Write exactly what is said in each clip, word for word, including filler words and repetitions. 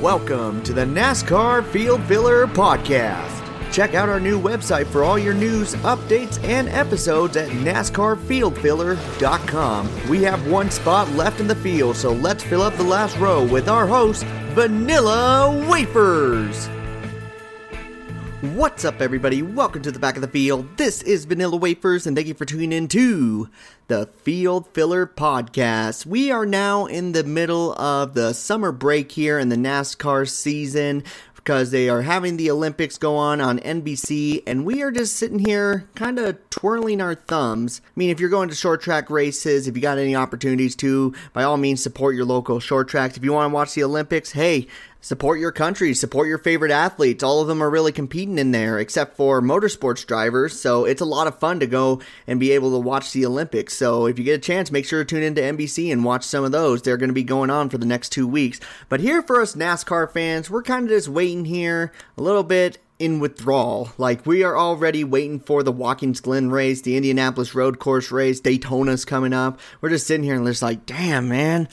Welcome to the NASCAR Field Filler Podcast. Check out our new website for all your news, updates, and episodes at NASCAR field filler dot com. We have one spot left in the field, so let's fill up the last row with our host, Vanilla Wafers. What's up, everybody? Welcome to the back of the field. This is Vanilla Wafers, and thank you for tuning in to the Field Filler Podcast. We are now in the middle of the summer break here in the NASCAR season, because they are having the Olympics go on on N B C, and we are just sitting here kind of twirling our thumbs. I mean, if you're going to short track races, if you got any opportunities to, by all means, support your local short tracks. If you want to watch the Olympics, hey, support your country, support your favorite athletes. All of them are really competing in there, except for motorsports drivers, so it's a lot of fun to go and be able to watch the Olympics. So if you get a chance, make sure to tune into N B C and watch some of those. They're going to be going on for the next two weeks. But here for us NASCAR fans, we're kind of just waiting here a little bit in withdrawal. Like, we are already waiting for the Watkins Glen race, the Indianapolis Road Course race, Daytona's coming up. We're just sitting here and just like, damn, man,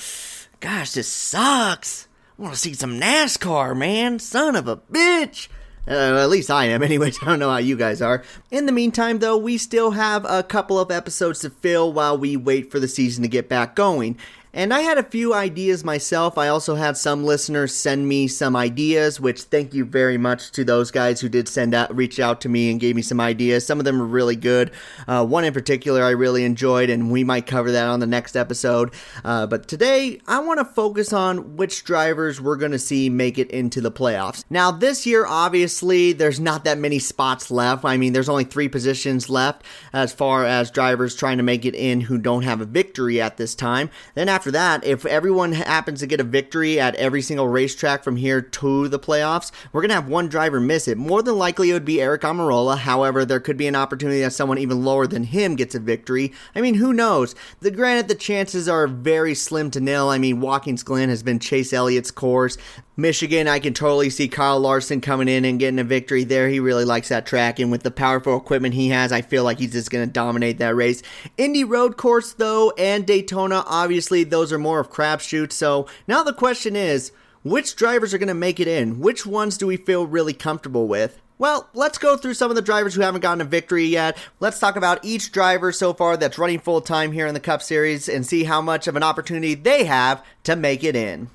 gosh, this sucks. I want to see some NASCAR, man. Son of a bitch. Uh, at least I am, anyways. I don't know how you guys are. In the meantime, though, we still have a couple of episodes to fill while we wait for the season to get back going. And I had a few ideas myself. I also had some listeners send me some ideas, which thank you very much to those guys who did send out, reach out to me and gave me some ideas. Some of them were really good. Uh, one in particular I really enjoyed, and we might cover that on the next episode. Uh, but today, I want to focus on which drivers we're going to see make it into the playoffs. Now, this year, obviously, there's not that many spots left. I mean, there's only three positions left as far as drivers trying to make it in who don't have a victory at this time. Then after After that, if everyone happens to get a victory at every single racetrack from here to the playoffs, we're going to have one driver miss it. More than likely, it would be Aric Almirola. However, there could be an opportunity that someone even lower than him gets a victory. I mean, who knows? The, granted, the chances are very slim to nil. I mean, Watkins Glen has been Chase Elliott's course. Michigan, I can totally see Kyle Larson coming in and getting a victory there. He really likes that track, and with the powerful equipment he has, I feel like he's just going to dominate that race. Indy Road Course, though, and Daytona, obviously, those are more of crapshoots. So now the question is, which drivers are going to make it in? Which ones do we feel really comfortable with? Well, let's go through some of the drivers who haven't gotten a victory yet. Let's talk about each driver so far that's running full-time here in the Cup Series and see how much of an opportunity they have to make it in.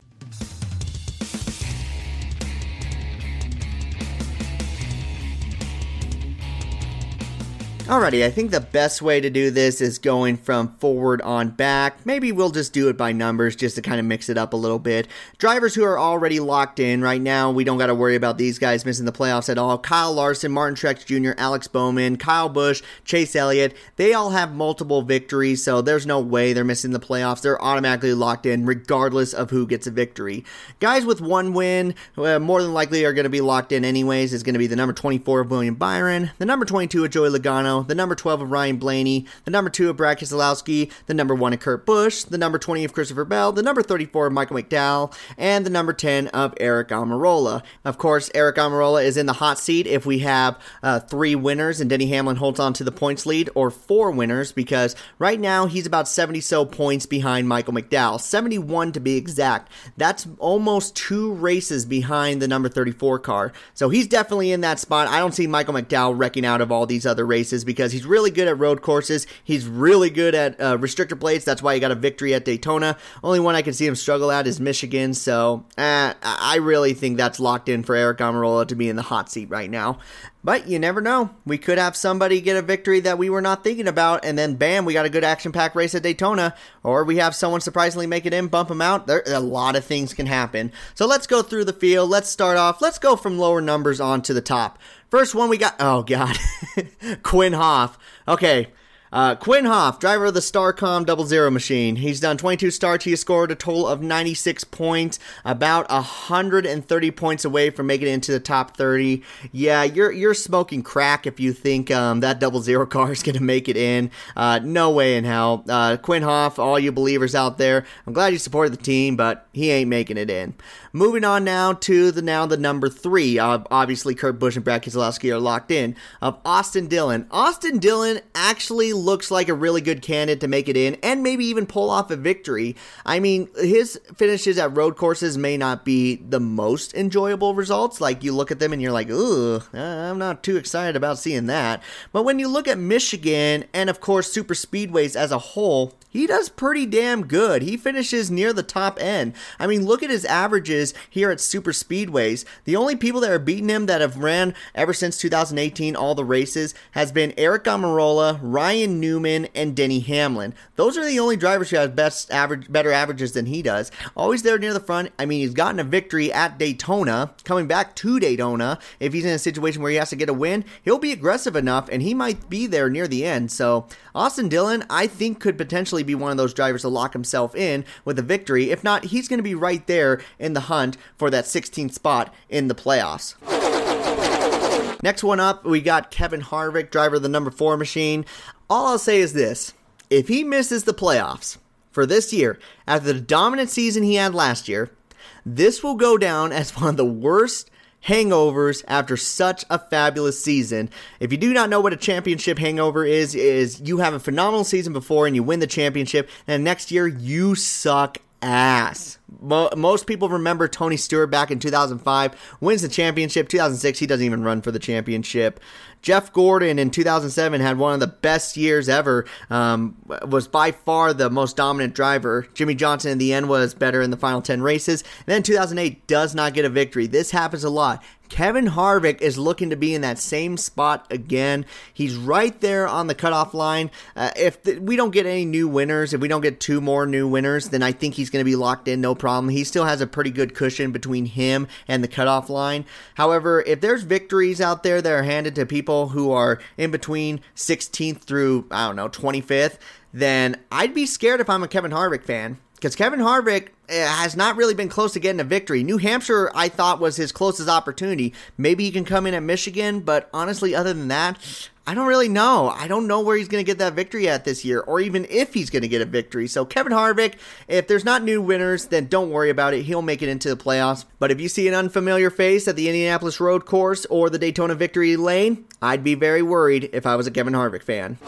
Alrighty, I think the best way to do this is going from forward on back. Maybe we'll just do it by numbers just to kind of mix it up a little bit. Drivers who are already locked in right now, we don't got to worry about these guys missing the playoffs at all. Kyle Larson, Martin Truex Junior, Alex Bowman, Kyle Busch, Chase Elliott, they all have multiple victories, so there's no way they're missing the playoffs. They're automatically locked in regardless of who gets a victory. Guys with one win, uh, more than likely are going to be locked in anyways, is going to be the number twenty-four of William Byron, the number twenty-two of Joey Logano, the number twelve of Ryan Blaney, the number two of Brad Keselowski, the number one of Kurt Busch, the number twenty of Christopher Bell, the number thirty-four of Michael McDowell, and the number ten of Aric Almirola. Of course, Aric Almirola is in the hot seat if we have uh, three winners and Denny Hamlin holds on to the points lead, or four winners, because right now he's about seventy-so points behind Michael McDowell, seventy-one to be exact. That's almost two races behind the number thirty-four car, so he's definitely in that spot. I don't see Michael McDowell wrecking out of all these other races, because he's really good at road courses. He's really good at uh, restrictor plates. That's why he got a victory at Daytona. Only one I can see him struggle at is Michigan. So uh, I really think that's locked in for Aric Almirola to be in the hot seat right now. But you never know. We could have somebody get a victory that we were not thinking about, and then bam, we got a good action-packed race at Daytona. Or we have someone surprisingly make it in, bump them out. There, a lot of things can happen. So let's go through the field. Let's start off. Let's go from lower numbers on to the top. First one we got, oh god, Quin Houff. Okay, uh, Quin Houff, driver of the Starcom Double Zero machine. He's done twenty-two starts. He has scored a total of ninety-six points, about one hundred thirty points away from making it into the top thirty. Yeah, you're you're smoking crack if you think um, that Double Zero car is going to make it in. Uh, no way in hell. Uh, Quin Houff, all you believers out there, I'm glad you supported the team, but he ain't making it in. Moving on now to the now the number three. Uh, obviously, Kurt Busch and Brad Keselowski are locked in. Of Austin Dillon. Austin Dillon actually looks like a really good candidate to make it in and maybe even pull off a victory. I mean, his finishes at road courses may not be the most enjoyable results. Like, you look at them and you're like, ooh, I'm not too excited about seeing that. But when you look at Michigan and, of course, super speedways as a whole, he does pretty damn good. He finishes near the top end. I mean, look at his averages here at super speedways. The only people that are beating him that have ran ever since two thousand eighteen all the races has been Aric Almirola, Ryan Newman, and Denny Hamlin. Those are the only drivers who have best average, better averages than he does. Always there near the front. I mean, he's gotten a victory at Daytona. Coming back to Daytona, if he's in a situation where he has to get a win, he'll be aggressive enough, and he might be there near the end. So Austin Dillon, I think, could potentially be one of those drivers to lock himself in with a victory. If not, he's going to be right there in the hunt for that sixteenth spot in the playoffs. Next one up, we got Kevin Harvick, driver of the number four machine. All I'll say is this. If he misses the playoffs for this year, after the dominant season he had last year, this will go down as one of the worst hangovers after such a fabulous season. If you do not know what a championship hangover is, is you have a phenomenal season before and you win the championship, and next year you suck ass. Most people remember Tony Stewart back in two thousand five, wins the championship. two thousand six, he doesn't even run for the championship. Jeff Gordon in two thousand seven had one of the best years ever, um, was by far the most dominant driver. Jimmy Johnson in the end was better in the final ten races. And then two thousand eight does not get a victory. This happens a lot. Kevin Harvick is looking to be in that same spot again. He's right there on the cutoff line. Uh, if the, we don't get any new winners, if we don't get two more new winners, then I think he's going to be locked in, no problem. He still has a pretty good cushion between him and the cutoff line. However, if there's victories out there that are handed to people who are in between sixteenth through, I don't know, twenty-fifth, then I'd be scared if I'm a Kevin Harvick fan. Because Kevin Harvick has not really been close to getting a victory. New Hampshire, I thought, was his closest opportunity. Maybe he can come in at Michigan, but honestly, other than that, I don't really know. I don't know where he's going to get that victory at this year, or even if he's going to get a victory. So Kevin Harvick, if there's not new winners, then don't worry about it. He'll make it into the playoffs. But if you see an unfamiliar face at the Indianapolis Road Course or the Daytona Victory Lane, I'd be very worried if I was a Kevin Harvick fan.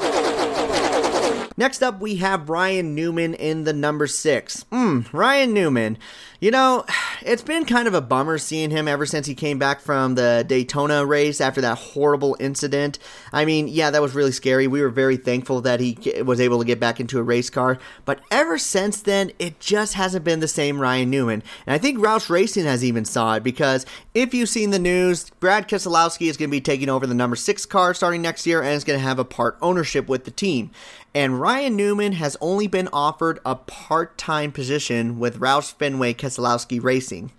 Next up, we have Ryan Newman in the number six. Mm, Ryan Newman. You know, it's been kind of a bummer seeing him ever since he came back from the Daytona race after that horrible incident. I mean, yeah, that was really scary. We were very thankful that he was able to get back into a race car. But ever since then, it just hasn't been the same Ryan Newman. And I think Roush Racing has even saw it, because if you've seen the news, Brad Keselowski is going to be taking over the number six car starting next year and is going to have a part ownership with the team. And Ryan Newman has only been offered a part-time position with Roush Fenway Keselowski Racing.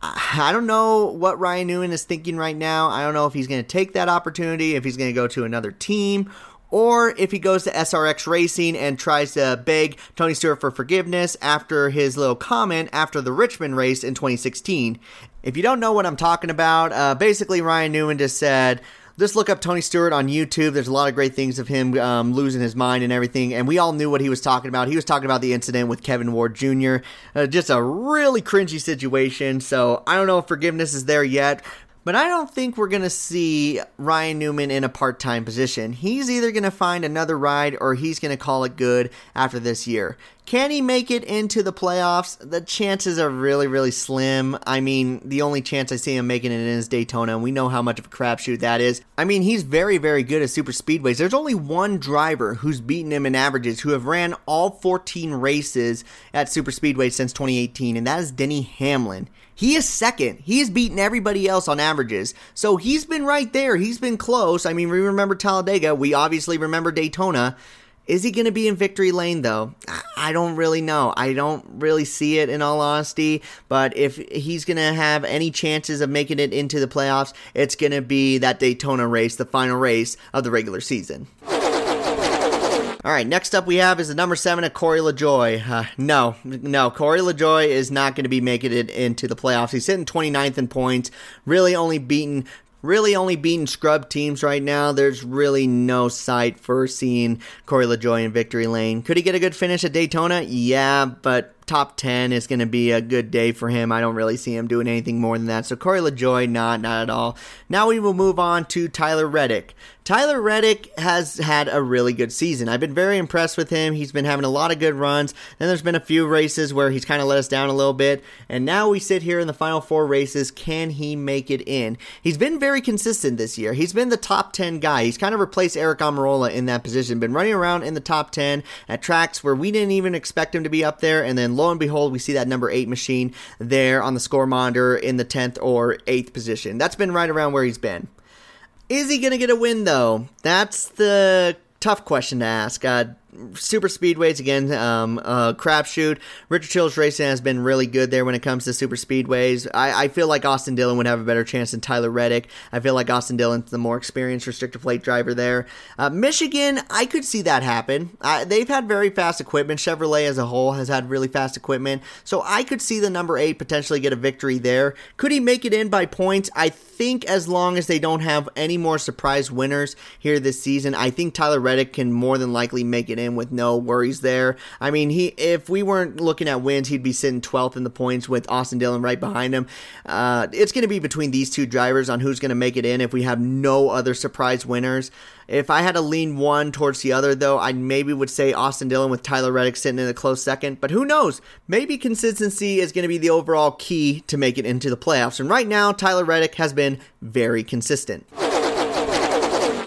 I don't know what Ryan Newman is thinking right now. I don't know if he's going to take that opportunity, if he's going to go to another team, or if he goes to S R X Racing and tries to beg Tony Stewart for forgiveness after his little comment after the Richmond race in twenty sixteen. If you don't know what I'm talking about, uh, basically Ryan Newman just said, just look up Tony Stewart on YouTube. There's a lot of great things of him um, losing his mind and everything. And we all knew what he was talking about. He was talking about the incident with Kevin Ward Junior Uh, just a really cringy situation. So I don't know if forgiveness is there yet. But I don't think we're going to see Ryan Newman in a part-time position. He's either going to find another ride or he's going to call it good after this year. Can he make it into the playoffs? The chances are really, really slim. I mean, the only chance I see him making it in is Daytona, and we know how much of a crapshoot that is. I mean, he's very, very good at super speedways. There's only one driver who's beaten him in averages who have ran all fourteen races at super speedways since twenty eighteen, and that is Denny Hamlin. He is second. He's beaten everybody else on averages. So he's been right there. He's been close. I mean, we remember Talladega. We obviously remember Daytona. Is he going to be in victory lane, though? I don't really know. I don't really see it, in all honesty. But if he's going to have any chances of making it into the playoffs, it's going to be that Daytona race, the final race of the regular season. All right, next up we have is the number seven of Corey LaJoie. Uh, no, no, Corey LaJoie is not going to be making it into the playoffs. He's sitting twenty-ninth in points, really only beaten, really only beaten scrub teams right now. There's really no sight for seeing Corey LaJoie in victory lane. Could he get a good finish at Daytona? Yeah, but top ten is going to be a good day for him. I don't really see him doing anything more than that. So Corey LaJoie, not, not at all. Now we will move on to Tyler Reddick. Tyler Reddick has had a really good season. I've been very impressed with him. He's been having a lot of good runs. Then there's been a few races where he's kind of let us down a little bit. And now we sit here in the final four races. Can he make it in? He's been very consistent this year. He's been the top ten guy. He's kind of replaced Aric Almirola in that position. Been running around in the top ten at tracks where we didn't even expect him to be up there. And then lo and behold, we see that number eight machine there on the score monitor in the tenth or eighth position. That's been right around where he's been. Is he going to get a win, though? That's the tough question to ask. Uh, super speedways, again, um, uh, crapshoot. Richard Childress Racing has been really good there when it comes to super speedways. I, I feel like Austin Dillon would have a better chance than Tyler Reddick. I feel like Austin Dillon's the more experienced restrictor plate driver there. Uh, Michigan, I could see that happen. Uh, they've had very fast equipment. Chevrolet as a whole has had really fast equipment. So I could see the number eight potentially get a victory there. Could he make it in by points? I think. I think as long as they don't have any more surprise winners here this season, I think Tyler Reddick can more than likely make it in with no worries there. I mean, he if we weren't looking at wins, he'd be sitting twelfth in the points with Austin Dillon right behind him. Uh, it's going to be between these two drivers on who's going to make it in if we have no other surprise winners. If I had to lean one towards the other, though, I maybe would say Austin Dillon with Tyler Reddick sitting in a close second. But who knows? Maybe consistency is going to be the overall key to make it into the playoffs. And right now, Tyler Reddick has been very consistent.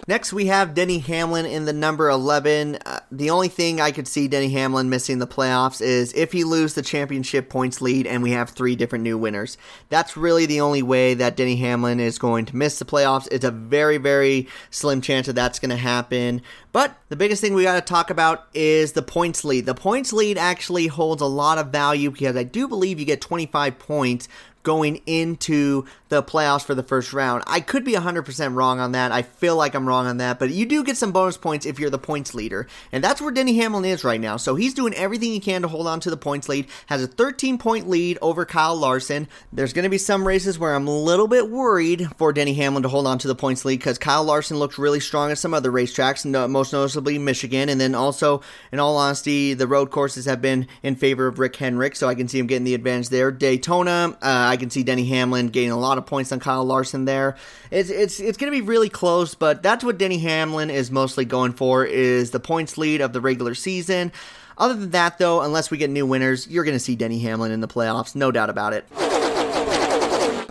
Next, we have Denny Hamlin in the number eleven. Uh, the only thing I could see Denny Hamlin missing the playoffs is if he loses the championship points lead and we have three different new winners. That's really the only way that Denny Hamlin is going to miss the playoffs. It's a very, very slim chance that that's going to happen. But the biggest thing we got to talk about is the points lead. The points lead actually holds a lot of value because I do believe you get twenty-five points going into the playoffs for the first round. I could be one hundred percent wrong on that. I feel like I'm wrong on that, but you do get some bonus points if you're the points leader, and that's where Denny Hamlin is right now. So he's doing everything he can to hold on to the points lead, has a thirteen-point lead over Kyle Larson. There's going to be some races where I'm a little bit worried for Denny Hamlin to hold on to the points lead because Kyle Larson looked really strong at some other racetracks, most noticeably Michigan, and then also, in all honesty, the road courses have been in favor of Rick Hendrick, so I can see him getting the advantage there. Daytona, uh, I I can see Denny Hamlin gaining a lot of points on Kyle Larson there. It's it's it's going to be really close, but that's what Denny Hamlin is mostly going for, is the points lead of the regular season. Other than that, though, unless we get new winners, you're going to see Denny Hamlin in the playoffs, no doubt about it.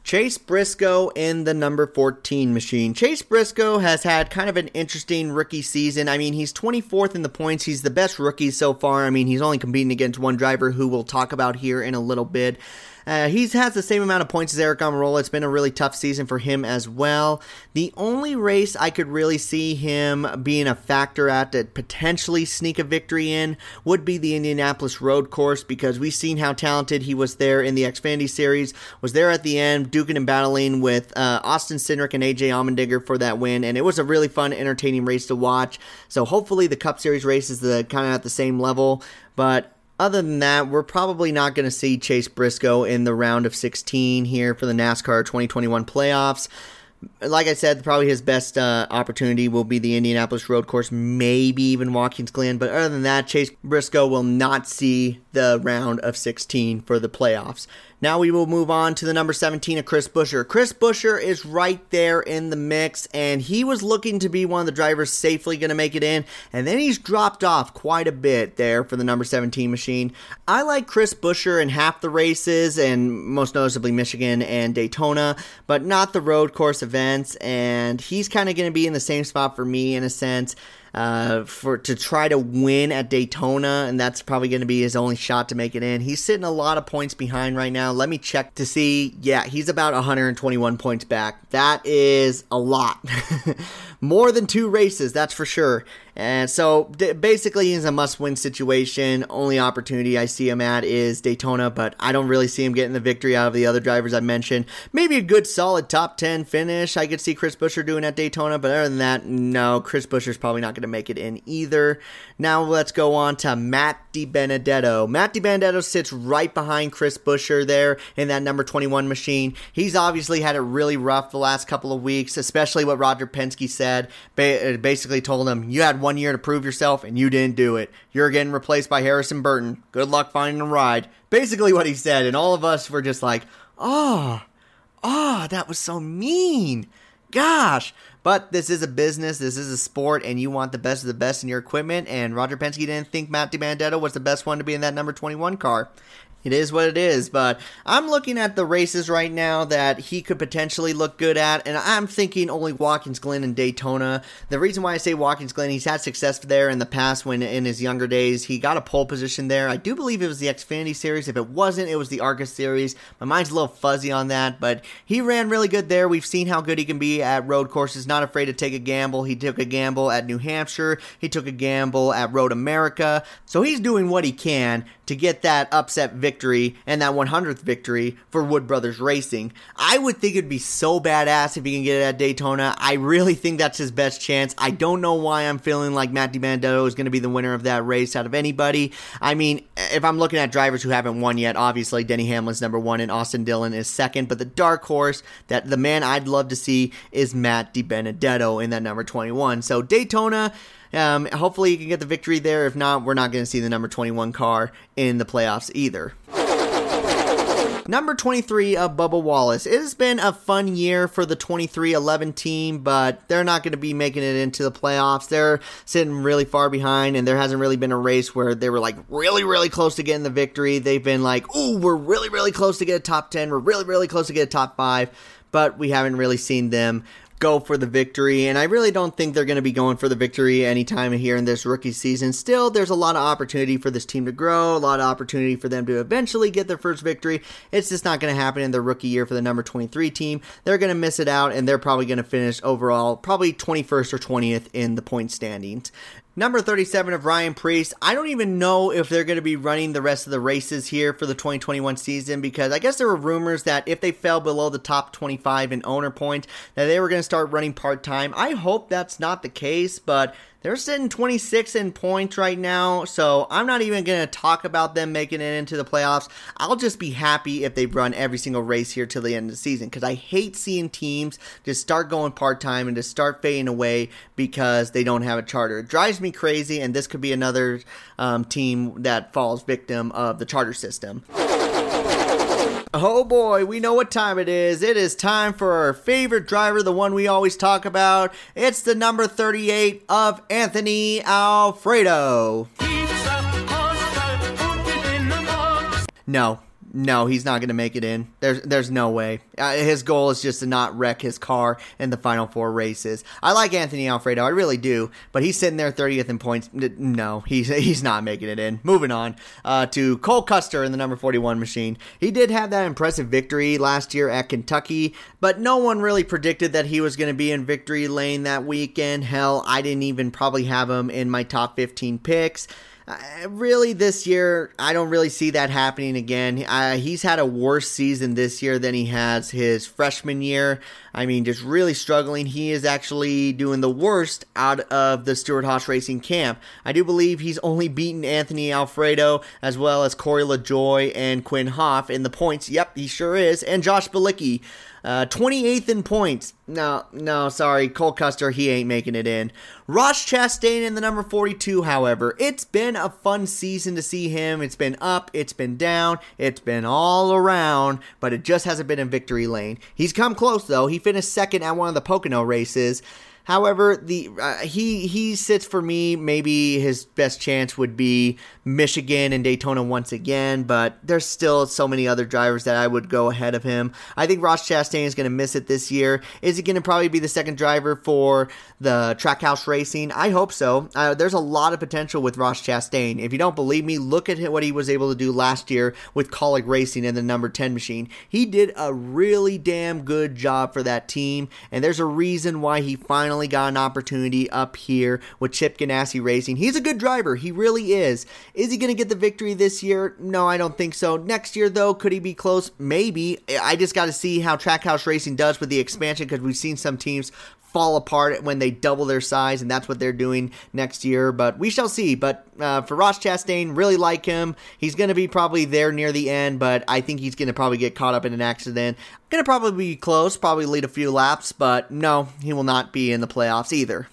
Chase Briscoe in the number fourteen machine. Chase Briscoe has had kind of an interesting rookie season. I mean, he's twenty-fourth in the points. He's the best rookie so far. I mean, he's only competing against one driver who we'll talk about here in a little bit. Uh, he has the same amount of points as Aric Almirola. It's been a really tough season for him as well. The only race I could really see him being a factor at that potentially sneak a victory in would be the Indianapolis Road Course, because we've seen how talented he was there in the Xfinity Series, was there at the end, duking and battling with uh, Austin Cindric and A J Allmendinger for that win, and it was a really fun, entertaining race to watch. So hopefully the Cup Series race is the, kind of at the same level, but other than that, we're probably not going to see Chase Briscoe in the round of sixteen here for the NASCAR twenty twenty-one playoffs. Like I said, probably his best uh, opportunity will be the Indianapolis Road Course, maybe even Watkins Glen. But other than that, Chase Briscoe will not see the round of sixteen for the playoffs. Now we will move on to the number seventeen of Chris Buescher. Chris Buescher is right there in the mix, and he was looking to be one of the drivers safely going to make it in, and then he's dropped off quite a bit there for the number seventeen machine. I like Chris Buescher in half the races, and most noticeably Michigan and Daytona, but not the road course events, and he's kind of going to be in the same spot for me in a sense. Uh, for to try to win at Daytona, and that's probably going to be his only shot to make it in. He's sitting a lot of points behind right now. Let me check to see. Yeah, he's about one hundred twenty-one points back. That is a lot. More than two races, that's for sure. And so d- basically he's a must-win situation. Only opportunity I see him at is Daytona, but I don't really see him getting the victory out of the other drivers I mentioned. Maybe a good solid top ten finish I could see Chris Buescher doing at Daytona, but other than that, no, Chris Buescher's probably not going to make it in either. Now let's go on to Matt DiBenedetto. Matt DiBenedetto sits right behind Chris Buescher there in that number twenty-one machine. He's obviously had it really rough the last couple of weeks, especially what Roger Penske said. Ba- basically told him, you had one year to prove yourself, and you didn't do it. You're getting replaced by Harrison Burton. Good luck finding a ride. Basically what he said, and all of us were just like, oh, oh, that was so mean. Gosh. But this is a business, this is a sport, and you want the best of the best in your equipment, and Roger Penske didn't think Matt DiBenedetto was the best one to be in that number twenty-one car. It is what it is, but I'm looking at the races right now that he could potentially look good at, and I'm thinking only Watkins Glen and Daytona. The reason why I say Watkins Glen, he's had success there in the past when in his younger days. He got a pole position there. I do believe it was the Xfinity Series. If it wasn't, it was the ARCA Series. My mind's a little fuzzy on that, but he ran really good there. We've seen how good he can be at road courses, not afraid to take a gamble. He took a gamble at New Hampshire. He took a gamble at Road America. So he's doing what he can to get that upset victory. victory and that one hundredth victory for Wood Brothers Racing. I would think it'd be so badass if he can get it at Daytona. I really think that's his best chance. I don't know why I'm feeling like Matt DiBenedetto is going to be the winner of that race out of anybody. I mean, if I'm looking at drivers who haven't won yet, obviously Denny Hamlin's number one and Austin Dillon is second, but the dark horse, that the man I'd love to see, is Matt DiBenedetto in that number twenty-one. So Daytona, Um, hopefully you can get the victory there. If not, we're not going to see the number twenty-one car in the playoffs either. Number twenty-three of Bubba Wallace. It has been a fun year for the twenty-three eleven team, but they're not going to be making it into the playoffs. They're sitting really far behind, and there hasn't really been a race where they were like really, really close to getting the victory. They've been like, ooh, we're really, really close to get a top ten. We're really, really close to get a top five, but we haven't really seen them go for the victory, and I really don't think they're going to be going for the victory anytime here in this rookie season. Still, there's a lot of opportunity for this team to grow, a lot of opportunity for them to eventually get their first victory. It's just not going to happen in their rookie year for the number twenty-three team. They're going to miss it out, and they're probably going to finish overall probably twenty-first or twentieth in the point standings. Number thirty-seven of Ryan Preece. I don't even know if they're going to be running the rest of the races here for the twenty twenty-one season, because I guess there were rumors that if they fell below the top twenty-five in owner points, that they were going to start running part-time. I hope that's not the case, but they're sitting twenty-six in points right now, so I'm not even going to talk about them making it into the playoffs. I'll just be happy if they run every single race here till the end of the season, because I hate seeing teams just start going part-time and just start fading away because they don't have a charter. It drives me crazy, and this could be another um, team that falls victim of the charter system. Oh boy, we know what time it is. It is time for our favorite driver, the one we always talk about. It's the number thirty-eight of Anthony Alfredo. No, no, he's not going to make it in. There's there's no way. Uh, his goal is just to not wreck his car in the final four races. I like Anthony Alfredo, I really do, but he's sitting there thirtieth in points. No, he's, he's not making it in. Moving on uh, to Cole Custer in the number forty-one machine. He did have that impressive victory last year at Kentucky, but no one really predicted that he was going to be in victory lane that weekend. Hell, I didn't even probably have him in my top fifteen picks. Uh, really, this year, I don't really see that happening again. Uh, he's had a worse season this year than he has his freshman year. I mean, just really struggling. He is actually doing the worst out of the Stewart-Haas Racing camp. I do believe he's only beaten Anthony Alfredo as well as Corey LaJoie and Quin Houff in the points. Yep, he sure is. And Josh Bilicki. Uh, twenty-eighth in points. No, no, sorry. Cole Custer, he ain't making it in. Ross Chastain in the number forty-two, however. It's been a fun season to see him. It's been up, it's been down, it's been all around, but it just hasn't been in victory lane. He's come close, though. He finished second at one of the Pocono races. However, the uh, he he sits for me. Maybe his best chance would be Michigan and Daytona once again, but there's still so many other drivers that I would go ahead of him. I think Ross Chastain is going to miss it this year. Is he going to probably be the second driver for the Trackhouse Racing? I hope so. Uh, there's a lot of potential with Ross Chastain. If you don't believe me, look at what he was able to do last year with Colleague Racing in the number ten machine. He did a really damn good job for that team, and there's a reason why he finally got an opportunity up here with Chip Ganassi Racing. He's a good driver. He really is. Is he going to get the victory this year? No, I don't think so. Next year, though, could he be close? Maybe. I just got to see how Trackhouse Racing does with the expansion, because we've seen some teams fall apart when they double their size, and that's what they're doing next year, but we shall see. But uh, for Ross Chastain, really like him. He's going to be probably there near the end, but I think he's going to probably get caught up in an accident. Going to probably be close, probably lead a few laps, but no, he will not be in the playoffs either.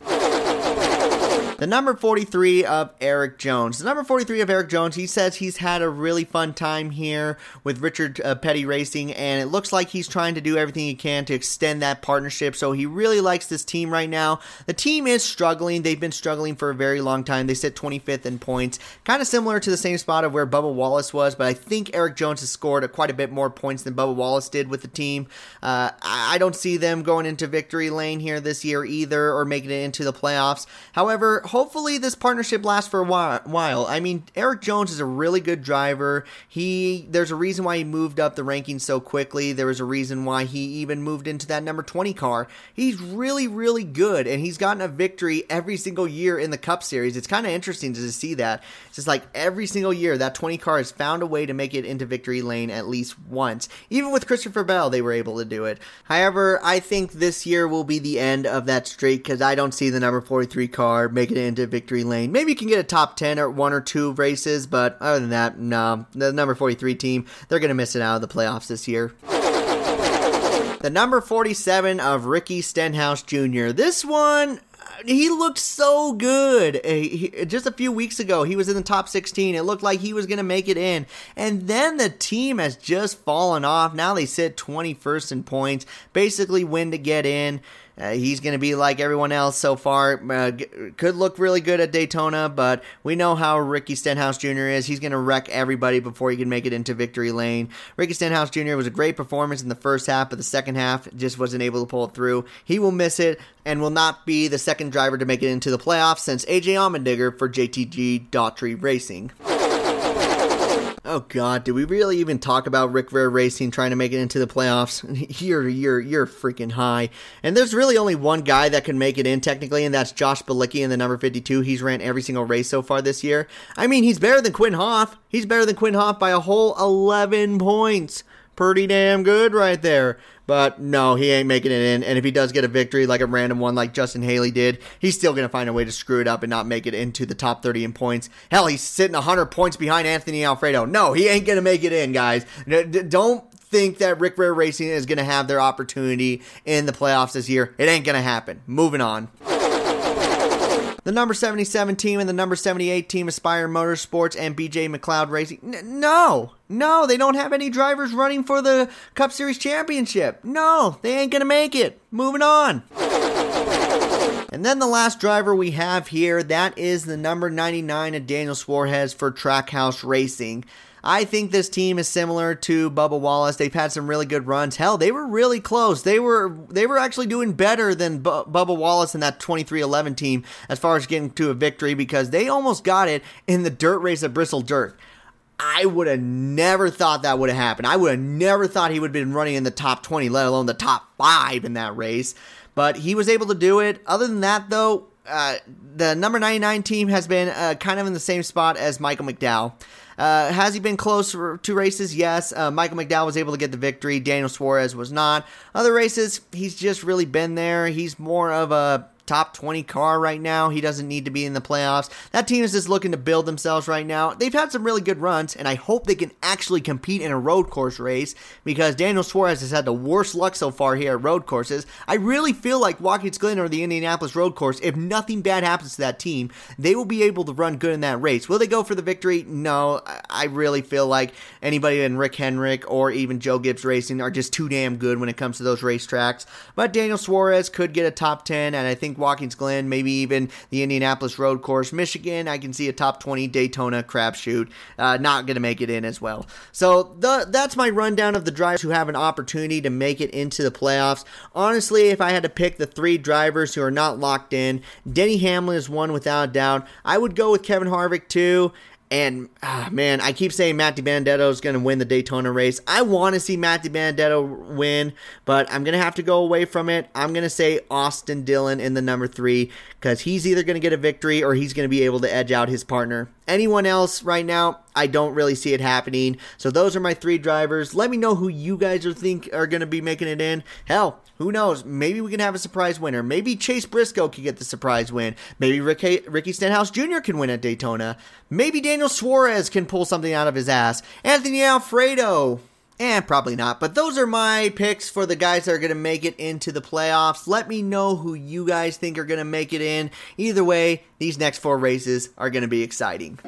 The number forty-three of Erik Jones. The number forty-three of Erik Jones, he says he's had a really fun time here with Richard uh, Petty Racing, and it looks like he's trying to do everything he can to extend that partnership, so he really likes this team right now. The team is struggling. They've been struggling for a very long time. They sit twenty-fifth in points, kind of similar to the same spot of where Bubba Wallace was, but I think Erik Jones has scored a, quite a bit more points than Bubba Wallace did with the team. Uh, I, I don't see them going into victory lane here this year either, or making it into the playoffs. However, hopefully this partnership lasts for a while. I mean, Erik Jones is a really good driver. He There's a reason why he moved up the rankings so quickly. There was a reason why he even moved into that number twenty car. He's really, really good, and he's gotten a victory every single year in the Cup Series. It's kind of interesting to see that. It's just like every single year, that twenty car has found a way to make it into victory lane at least once. Even with Christopher Bell, they were able to do it. However, I think this year will be the end of that streak, because I don't see the number forty-three car making it into victory lane. Maybe you can get a top ten or one or two races, but other than that, no. The number forty-three team, they're going to miss it out of the playoffs this year. The number forty-seven of Ricky Stenhouse Junior This one, he looked so good. He, just a few weeks ago, he was in the top sixteen. It looked like he was going to make it in. And then the team has just fallen off. Now they sit twenty-first in points. Basically win to get in. Uh, he's going to be like everyone else so far. Uh, g- could look really good at Daytona, but we know how Ricky Stenhouse Junior is. He's going to wreck everybody before he can make it into victory lane. Ricky Stenhouse Junior was a great performance in the first half, but the second half just wasn't able to pull it through. He will miss it and will not be the second driver to make it into the playoffs since A J Allmendinger for J T G Daughtry Racing. Oh God, did we really even talk about Rick Ware Racing trying to make it into the playoffs? You're, you're, you're freaking high. And there's really only one guy that can make it in technically, and that's Josh Bilicki in the number fifty-two. He's ran every single race so far this year. I mean, he's better than Quin Houff. He's better than Quin Houff by a whole eleven points. Pretty damn good right there. But no, he ain't making it in. And if he does get a victory, like a random one like Justin Haley did, he's still going to find a way to screw it up and not make it into the top thirty in points. Hell, he's sitting one hundred points behind Anthony Alfredo. No, he ain't going to make it in, guys. Don't think that Rick Ware Racing is going to have their opportunity in the playoffs this year. It ain't going to happen. Moving on. The number seventy-seven team and the number seventy-eight team, Aspire Motorsports and B J McLeod Racing. N- no, no, they don't have any drivers running for the Cup Series Championship. No, they ain't going to make it. Moving on. And then the last driver we have here, that is the number ninety-nine of Daniel Suarez for Trackhouse Racing. I think this team is similar to Bubba Wallace. They've had some really good runs. Hell, they were really close. They were they were actually doing better than B- Bubba Wallace and that twenty-three eleven team as far as getting to a victory, because they almost got it in the dirt race at Bristol Dirt. I would have never thought that would have happened. I would have never thought he would have been running in the top twenty, let alone the top five in that race. But he was able to do it. Other than that, though, uh, the number ninety-nine team has been uh, kind of in the same spot as Michael McDowell. Uh, has he been close to races? Yes. Uh, Michael McDowell was able to get the victory. Daniel Suarez was not. Other races, he's just really been there. He's more of a top twenty car right now. He doesn't need to be in the playoffs. That team is just looking to build themselves right now. They've had some really good runs, and I hope they can actually compete in a road course race, because Daniel Suarez has had the worst luck so far here at road courses. I really feel like Watkins Glen or the Indianapolis Road Course, if nothing bad happens to that team, they will be able to run good in that race. Will they go for the victory? No. I really feel like anybody in Rick Hendrick or even Joe Gibbs Racing are just too damn good when it comes to those racetracks. But Daniel Suarez could get a top ten, and I think Watkins Glen, maybe even the Indianapolis Road Course, Michigan, I can see a top twenty Daytona crapshoot. Uh, not going to make it in as well. So the, that's my rundown of the drivers who have an opportunity to make it into the playoffs. Honestly, if I had to pick the three drivers who are not locked in, Denny Hamlin is one without a doubt. I would go with Kevin Harvick too. And, ah, man, I keep saying Matt DiBenedetto is going to win the Daytona race. I want to see Matt DiBenedetto win, but I'm going to have to go away from it. I'm going to say Austin Dillon in the number three, because he's either going to get a victory or he's going to be able to edge out his partner. Anyone else right now, I don't really see it happening. So those are my three drivers. Let me know who you guys are think are going to be making it in. Hell, who knows? Maybe we can have a surprise winner. Maybe Chase Briscoe could get the surprise win. Maybe Ricky, Ricky Stenhouse Junior can win at Daytona. Maybe Daniel Suarez can pull something out of his ass. Anthony Alfredo. Eh, probably not. But those are my picks for the guys that are going to make it into the playoffs. Let me know who you guys think are going to make it in. Either way, these next four races are going to be exciting.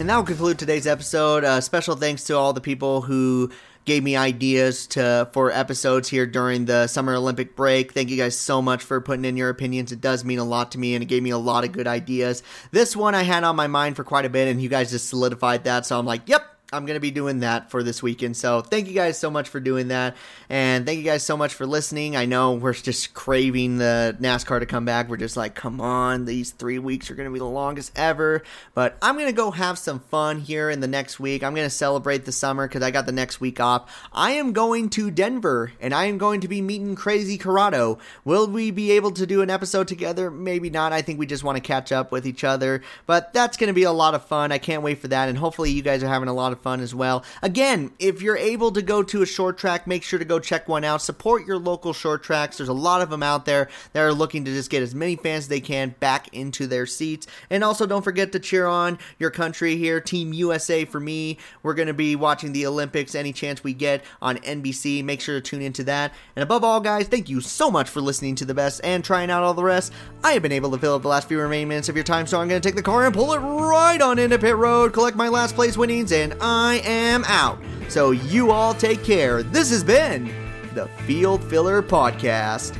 And that will conclude today's episode. Uh, special thanks to all the people who gave me ideas to for episodes here during the Summer Olympic break. Thank you guys so much for putting in your opinions. It does mean a lot to me, and it gave me a lot of good ideas. This one I had on my mind for quite a bit, and you guys just solidified that. So I'm like, yep, I'm going to be doing that for this weekend. So thank you guys so much for doing that. And thank you guys so much for listening. I know we're just craving the NASCAR to come back. We're just like, come on, these three weeks are going to be the longest ever. But I'm going to go have some fun here in the next week. I'm going to celebrate the summer because I got the next week off. I am going to Denver, and I am going to be meeting Crazy Corrado. Will we be able to do an episode together? Maybe not. I think we just want to catch up with each other. But that's going to be a lot of fun. I can't wait for that. And hopefully you guys are having a lot of fun as well. Again, if you're able to go to a short track, make sure to go check one out. Support your local short tracks. There's a lot of them out there that are looking to just get as many fans as they can back into their seats. And also don't forget to cheer on your country here. Team U S A for me. We're going to be watching the Olympics any chance we get on N B C. Make sure to tune into that. And above all, guys, thank you so much for listening to the best and trying out all the rest. I have been able to fill up the last few remaining minutes of your time, so I'm going to take the car and pull it right on into pit road, collect my last place winnings, and I'm I am out. So you all take care. This has been the Field Filler Podcast.